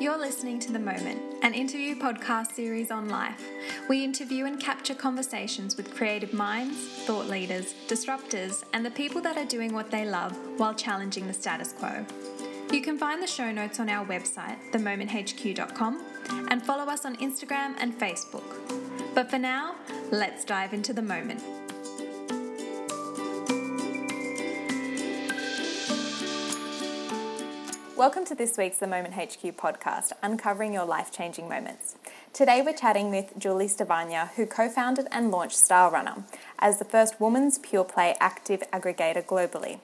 You're listening to The Moment, an interview podcast series on life. We interview and capture conversations with creative minds, thought leaders, disruptors, and the people that are doing what they love while challenging the status quo. You can find the show notes on our website, themomenthq.com, and follow us on Instagram and Facebook. But for now, let's dive into The Moment. Welcome to this week's The Moment HQ podcast, uncovering your life-changing moments. Today we're chatting with Julie Stevanya, who co-founded and launched Style Runner as the first women's pure play active aggregator globally.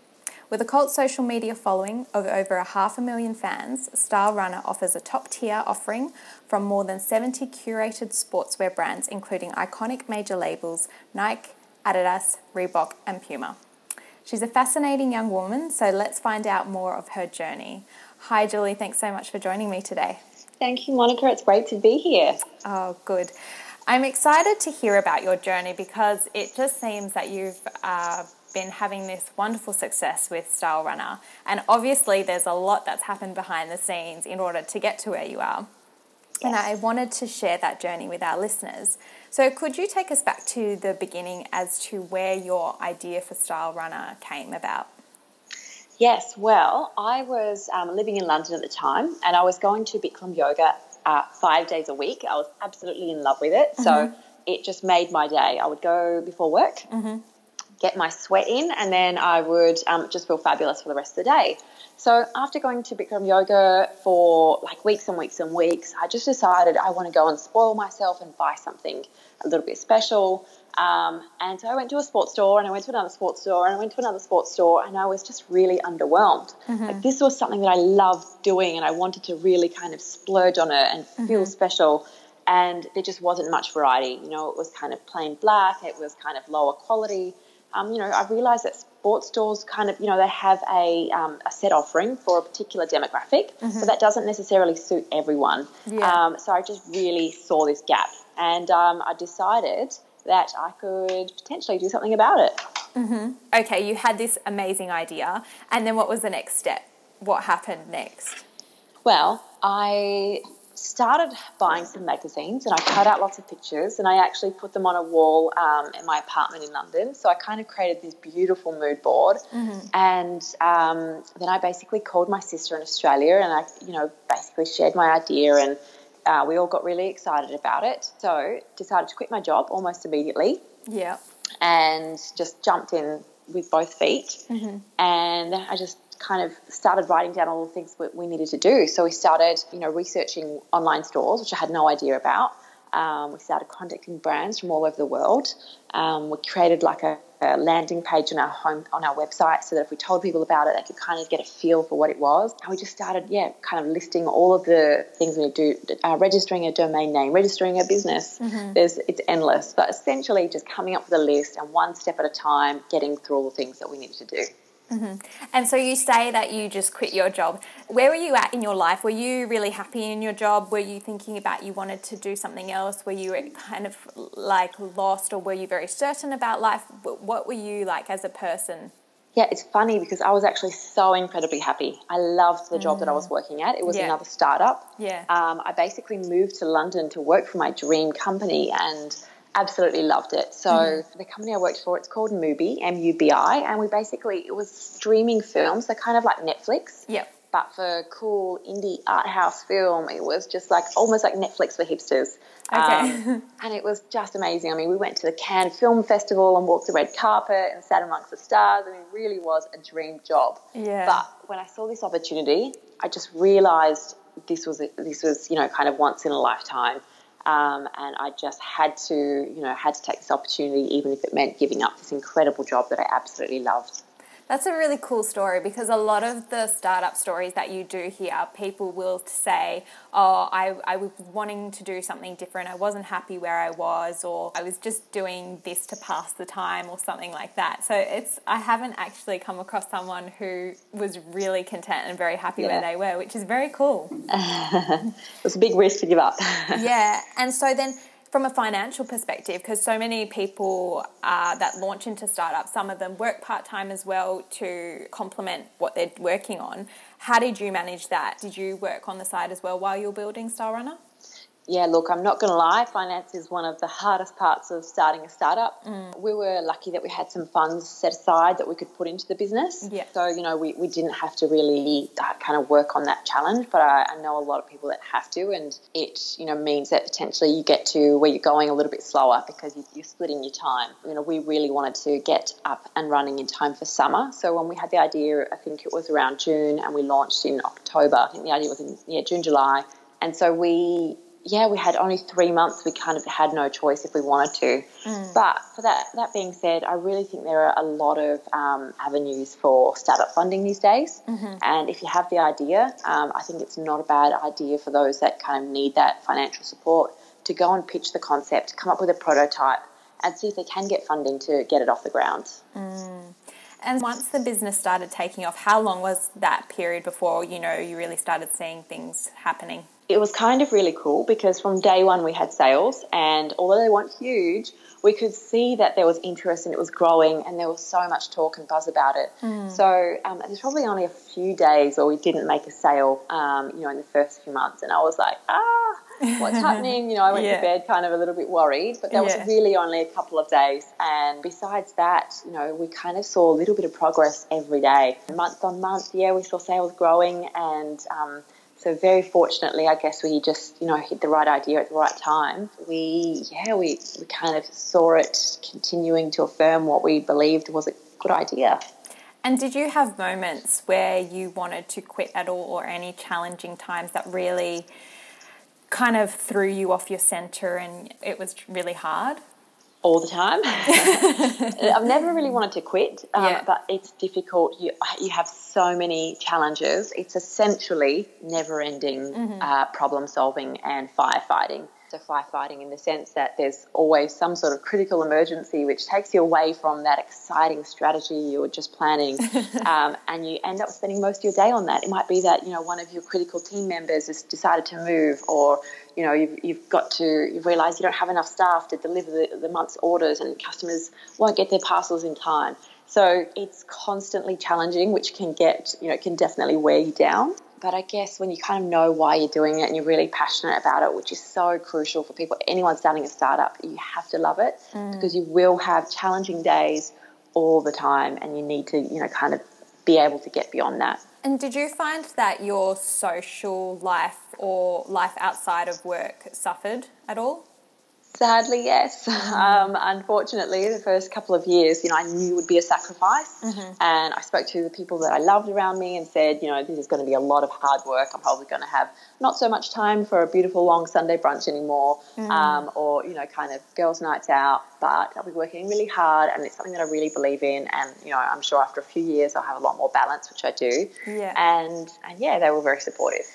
With a cult social media following of over 500,000 fans, Style Runner offers a top-tier offering from more than 70 curated sportswear brands, including iconic major labels Nike, Adidas, Reebok and Puma. She's a fascinating young woman, so let's find out more of her journey. Hi, Julie. Thanks so much for joining me today. Thank you, Monica. It's great to be here. Oh, good. I'm excited to hear about your journey because it just seems that you've been having this wonderful success with Style Runner. And obviously there's a lot that's happened behind the scenes in order to get to where you are. Yes. And I wanted to share that journey with our listeners. So could you take us back to the beginning as to where your idea for Style Runner came about? Yes, well, I was living in London at the time and I was going to Bikram Yoga 5 days a week. I was absolutely in love with it. So It just made my day. I would go before work, get my sweat in, and then I would just feel fabulous for the rest of the day. So after going to Bikram Yoga for like weeks and weeks and weeks, I just decided I want to go and spoil myself and buy something a little bit special. And so I went to a sports store and I went to another sports store and I went to another sports store and I was just really underwhelmed. Like this was something that I loved doing and I wanted to really kind of splurge on it and feel special. And there just wasn't much variety. You know, it was kind of plain black. It was kind of lower quality. You know, I realized that sports stores kind of, you know, they have a set offering for a particular demographic, but that doesn't necessarily suit everyone. So I just really saw this gap and I decided that I could potentially do something about it. Okay, you had this amazing idea and then what was the next step? What happened next? Well, I started buying some magazines and I cut out lots of pictures and I actually put them on a wall in my apartment in London. So I kind of created this beautiful mood board and then I basically called my sister in Australia and I, you know, basically shared my idea and we all got really excited about it. So decided to quit my job almost immediately. And just jumped in with both feet and then I just kind of started writing down all the things that we needed to do. So we started, you know, researching online stores, which I had no idea about. We started contacting brands from all over the world. We created like a landing page on our home, on our website so that if we told people about it, they could kind of get a feel for what it was. And we just started, kind of listing all of the things we do, registering a domain name, registering a business. It's endless, but essentially just coming up with a list and one step at a time, getting through all the things that we needed to do. And so you say that you just quit your job. Where were you at in your life? Were you really happy in your job? Were you thinking about you wanted to do something else? Were you kind of like lost or were you very certain about life? What were you like as a person? Yeah, it's funny because I was actually so incredibly happy. I loved the job that I was working at. It was another startup. I basically moved to London to work for my dream company and absolutely loved it. So the company I worked for, it's called Mubi, M-U-B-I, and we basically, it was streaming films. They're kind of like Netflix, but for cool indie art house film, it was just like almost like Netflix for hipsters. And it was just amazing. I mean, we went to the Cannes Film Festival and walked the red carpet and sat amongst the stars. I mean, it really was a dream job. But when I saw this opportunity, I just realised this was, you know, kind of once in a lifetime. And I just had to take this opportunity, even if it meant giving up this incredible job that I absolutely loved. That's a really cool story because a lot of the startup stories that you do hear, people will say, oh, I was wanting to do something different. I wasn't happy where I was, or I was just doing this to pass the time or something like that. So I haven't actually come across someone who was really content and very happy where they were, which is very cool. It was a big risk to give up. And so then from a financial perspective, because so many people that launch into startups, some of them work part-time as well to complement what they're working on. How did you manage that? Did you work on the side as well while you were building Style Runner? Yeah, look, I'm not going to lie, finance is one of the hardest parts of starting a startup. Mm. We were lucky that we had some funds set aside that we could put into the business. Yeah. So, you know, we didn't have to really kind of work on that challenge, but I know a lot of people that have to, and it, you know, means that potentially you get to where you're going a little bit slower because you're splitting your time. You know, we really wanted to get up and running in time for summer. So when we had the idea, I think it was around June, and we launched in October. I think the idea was in June, July. And so we had only 3 months. We kind of had no choice if we wanted to. Mm. But for that being said, I really think there are a lot of avenues for startup funding these days. Mm-hmm. And if you have the idea, I think it's not a bad idea for those that kind of need that financial support to go and pitch the concept, come up with a prototype, and see if they can get funding to get it off the ground. Mm. And once the business started taking off, how long was that period before, you know, you really started seeing things happening? It was kind of really cool because from day one we had sales, and although they weren't huge, we could see that there was interest and it was growing, and there was so much talk and buzz about it. Mm. So there's probably only a few days where we didn't make a sale, you know, in the first few months, and I was like, what's happening? You know, I went to bed kind of a little bit worried, but there was really only a couple of days. And besides that, you know, we kind of saw a little bit of progress every day. Month on month, we saw sales growing, and so very fortunately, I guess we just, you know, hit the right idea at the right time. We kind of saw it continuing to affirm what we believed was a good idea. And did you have moments where you wanted to quit at all, or any challenging times that really kind of threw you off your centre and it was really hard? All the time. I've never really wanted to quit, but it's difficult. You have so many challenges. It's essentially never-ending problem-solving and firefighting. So firefighting in the sense that there's always some sort of critical emergency which takes you away from that exciting strategy you were just planning, and you end up spending most of your day on that. It might be that, you know, one of your critical team members has decided to move, or, you know, you've realised you don't have enough staff to deliver the month's orders, and customers won't get their parcels in time. So it's constantly challenging, which can get, you know, it can definitely wear you down. But I guess when you kind of know why you're doing it and you're really passionate about it, which is so crucial for people, anyone starting a startup, you have to love it because you will have challenging days all the time, and you need to, you know, kind of be able to get beyond that. And did you find that your social life or life outside of work suffered at all? Sadly, yes. Unfortunately, the first couple of years, you know, I knew it would be a sacrifice, and I spoke to the people that I loved around me and said, you know, this is going to be a lot of hard work. I'm probably going to have not so much time for a beautiful long Sunday brunch anymore, or, you know, kind of girls' nights out, but I'll be working really hard, and it's something that I really believe in, and, you know, I'm sure after a few years I'll have a lot more balance, which I do. Yeah. And they were very supportive.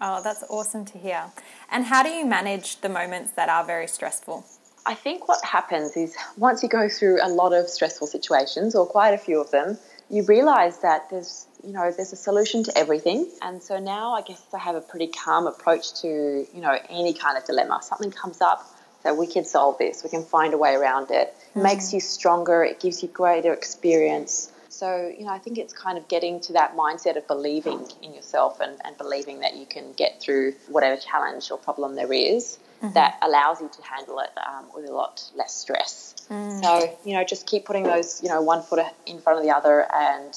Oh, that's awesome to hear. And how do you manage the moments that are very stressful? I think what happens is once you go through a lot of stressful situations, or quite a few of them, you realise that there's, you know, there's a solution to everything. And so now I guess I have a pretty calm approach to, you know, any kind of dilemma. Something comes up, so we can solve this. We can find a way around it. It makes you stronger. It gives you greater experience. So, you know, I think it's kind of getting to that mindset of believing in yourself and believing that you can get through whatever challenge or problem there is that allows you to handle it with a lot less stress. Mm. So, you know, just keep putting those, you know, one foot in front of the other and,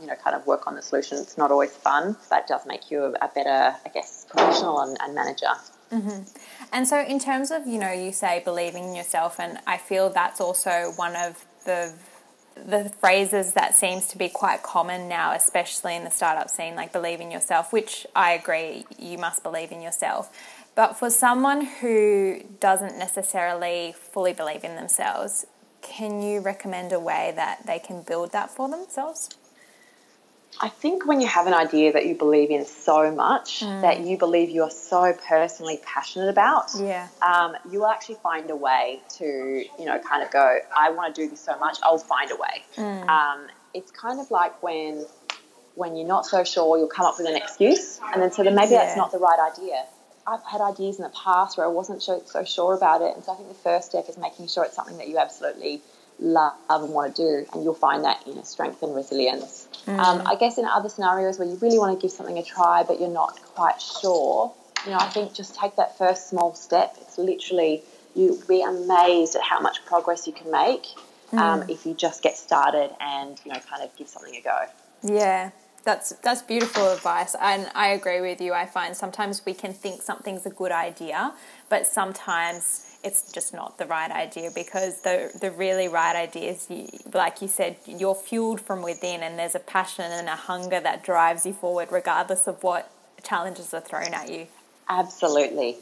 you know, kind of work on the solution. It's not always fun, but it does make you a better, I guess, professional and manager. Mm-hmm. And so in terms of, you know, you say believing in yourself, and I feel that's also one of the phrases that seems to be quite common now, especially in the startup scene, like believe in yourself, which I agree, you must believe in yourself. But for someone who doesn't necessarily fully believe in themselves, can you recommend a way that they can build that for themselves? I think when you have an idea that you believe in so much, that you believe you are so personally passionate about, you will actually find a way to, you know, kind of go, I want to do this so much, I'll find a way. It's kind of like when you're not so sure, you'll come up with an excuse, and then so then maybe that's not the right idea. I've had ideas in the past where I wasn't so sure about it, and so I think the first step is making sure it's something that you absolutely love and want to do, and you'll find that inner strength and resilience. I guess in other scenarios where you really want to give something a try but you're not quite sure, you know, I think just take that first small step. It's literally, you'll be amazed at how much progress you can make if you just get started and, you know, kind of give something a go. Yeah, that's beautiful advice, and I agree with you. I find sometimes we can think something's a good idea, but sometimes it's just not the right idea, because the really right ideas, like you said, you're fueled from within, and there's a passion and a hunger that drives you forward regardless of what challenges are thrown at you. Absolutely.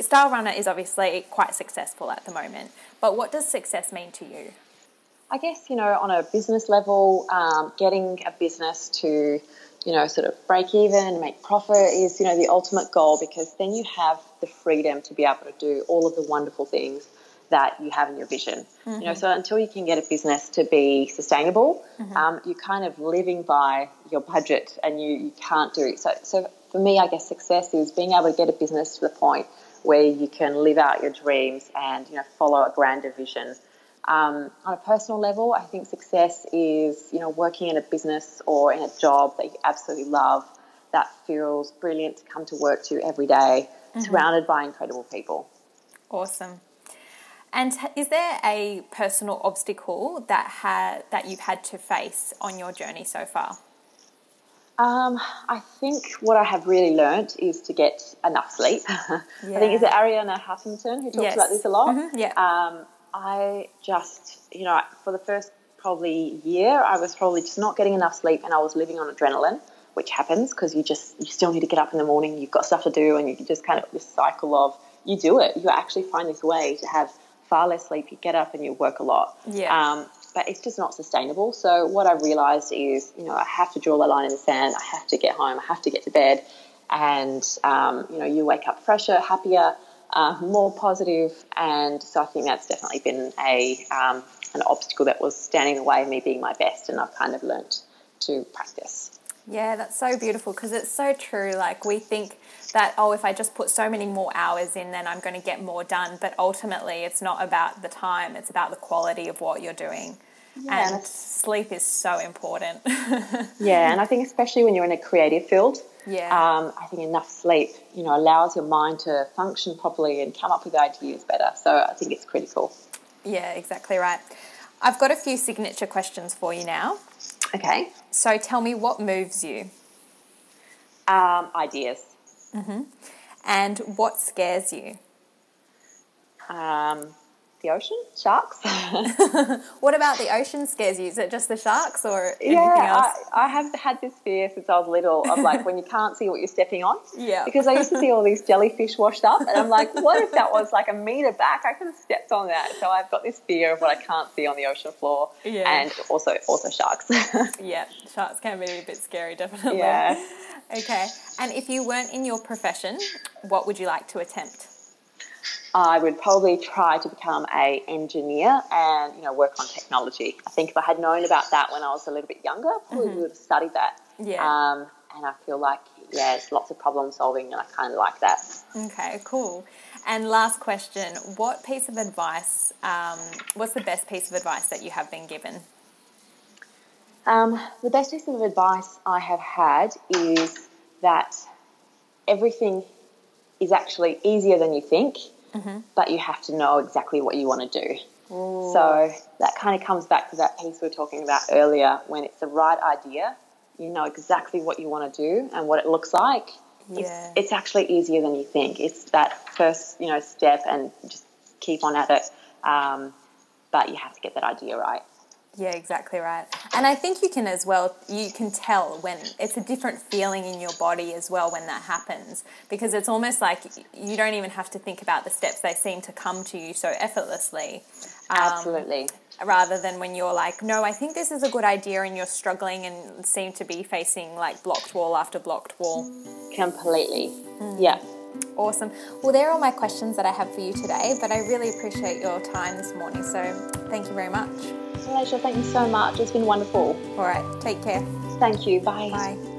Style Runner is obviously quite successful at the moment, but what does success mean to you? I guess, you know, on a business level, getting a business to, you know, sort of break even, make profit is, you know, the ultimate goal, because then you have the freedom to be able to do all of the wonderful things that you have in your vision. You know, so until you can get a business to be sustainable, you're kind of living by your budget, and you can't do it. So for me, I guess success is being able to get a business to the point where you can live out your dreams and, you know, follow a grander vision. On a personal level, I think success is, you know, working in a business or in a job that you absolutely love, that feels brilliant to come to work to every day, surrounded by incredible people. Awesome. And is there a personal obstacle that you've had to face on your journey so far? I think what I have really learnt is to get enough sleep. Yeah. I think it's Ariana Huffington who talks about this a lot. I just, you know, for the first probably year, I was probably just not getting enough sleep, and I was living on adrenaline, which happens because you still need to get up in the morning, you've got stuff to do, and you just kind of this cycle of you do it. You actually find this way to have far less sleep. You get up and you work a lot. But it's just not sustainable. So what I realised is, you know, I have to draw the line in the sand. I have to get home. I have to get to bed. And, you know, you wake up fresher, happier, more positive, and so I think that's definitely been an obstacle that was standing in the way of me being my best, and I've kind of learnt to practice. Yeah, that's so beautiful, because it's so true. Like, we think that, oh, if I just put so many more hours in, then I'm going to get more done, but ultimately it's not about the time, it's about the quality of what you're doing. Yeah. And sleep is so important. Yeah, and I think especially when you're in a creative field, I think enough sleep, you know, allows your mind to function properly and come up with ideas better. So I think it's critical. Yeah, exactly right. I've got a few signature questions for you now. Okay. So tell me, what moves you? Ideas. And what scares you? The ocean, sharks. What about the ocean scares you? Is it just the sharks or anything else? I have had this fear since I was little of, like, when you can't see what you're stepping on. Yeah. Because I used to see all these jellyfish washed up, and I'm like, what if that was like a metre back? I could have stepped on that. So I've got this fear of what I can't see on the ocean floor, and also sharks. Yeah, sharks can be a bit scary, definitely. Yeah. Okay. And if you weren't in your profession, what would you like to attempt? I would probably try to become an engineer and, you know, work on technology. I think if I had known about that when I was a little bit younger, I probably would have studied that. Yeah. And I feel like, yeah, it's lots of problem solving, and I kind of like that. Okay, cool. And last question, what's the best piece of advice that you have been given? The best piece of advice I have had is that everything is actually easier than you think. But you have to know exactly what you want to do. Ooh. So that kind of comes back to that piece we were talking about earlier. When it's the right idea, you know exactly what you want to do and what it looks like. Yeah. It's actually easier than you think. It's that first, you know, step, and just keep on at it. But you have to get that idea right. Yeah, exactly right. And I think you can tell when it's a different feeling in your body as well when that happens, because it's almost like you don't even have to think about the steps. They seem to come to you so effortlessly. Absolutely. Rather than when you're like, no, I think this is a good idea, and you're struggling and seem to be facing like blocked wall after blocked wall. Completely. Yeah. Awesome. Well, they're all my questions that I have for you today, but I really appreciate your time this morning. So thank you very much. Pleasure. Thank you so much. It's been wonderful. All right. Take care. Thank you. Bye. Bye.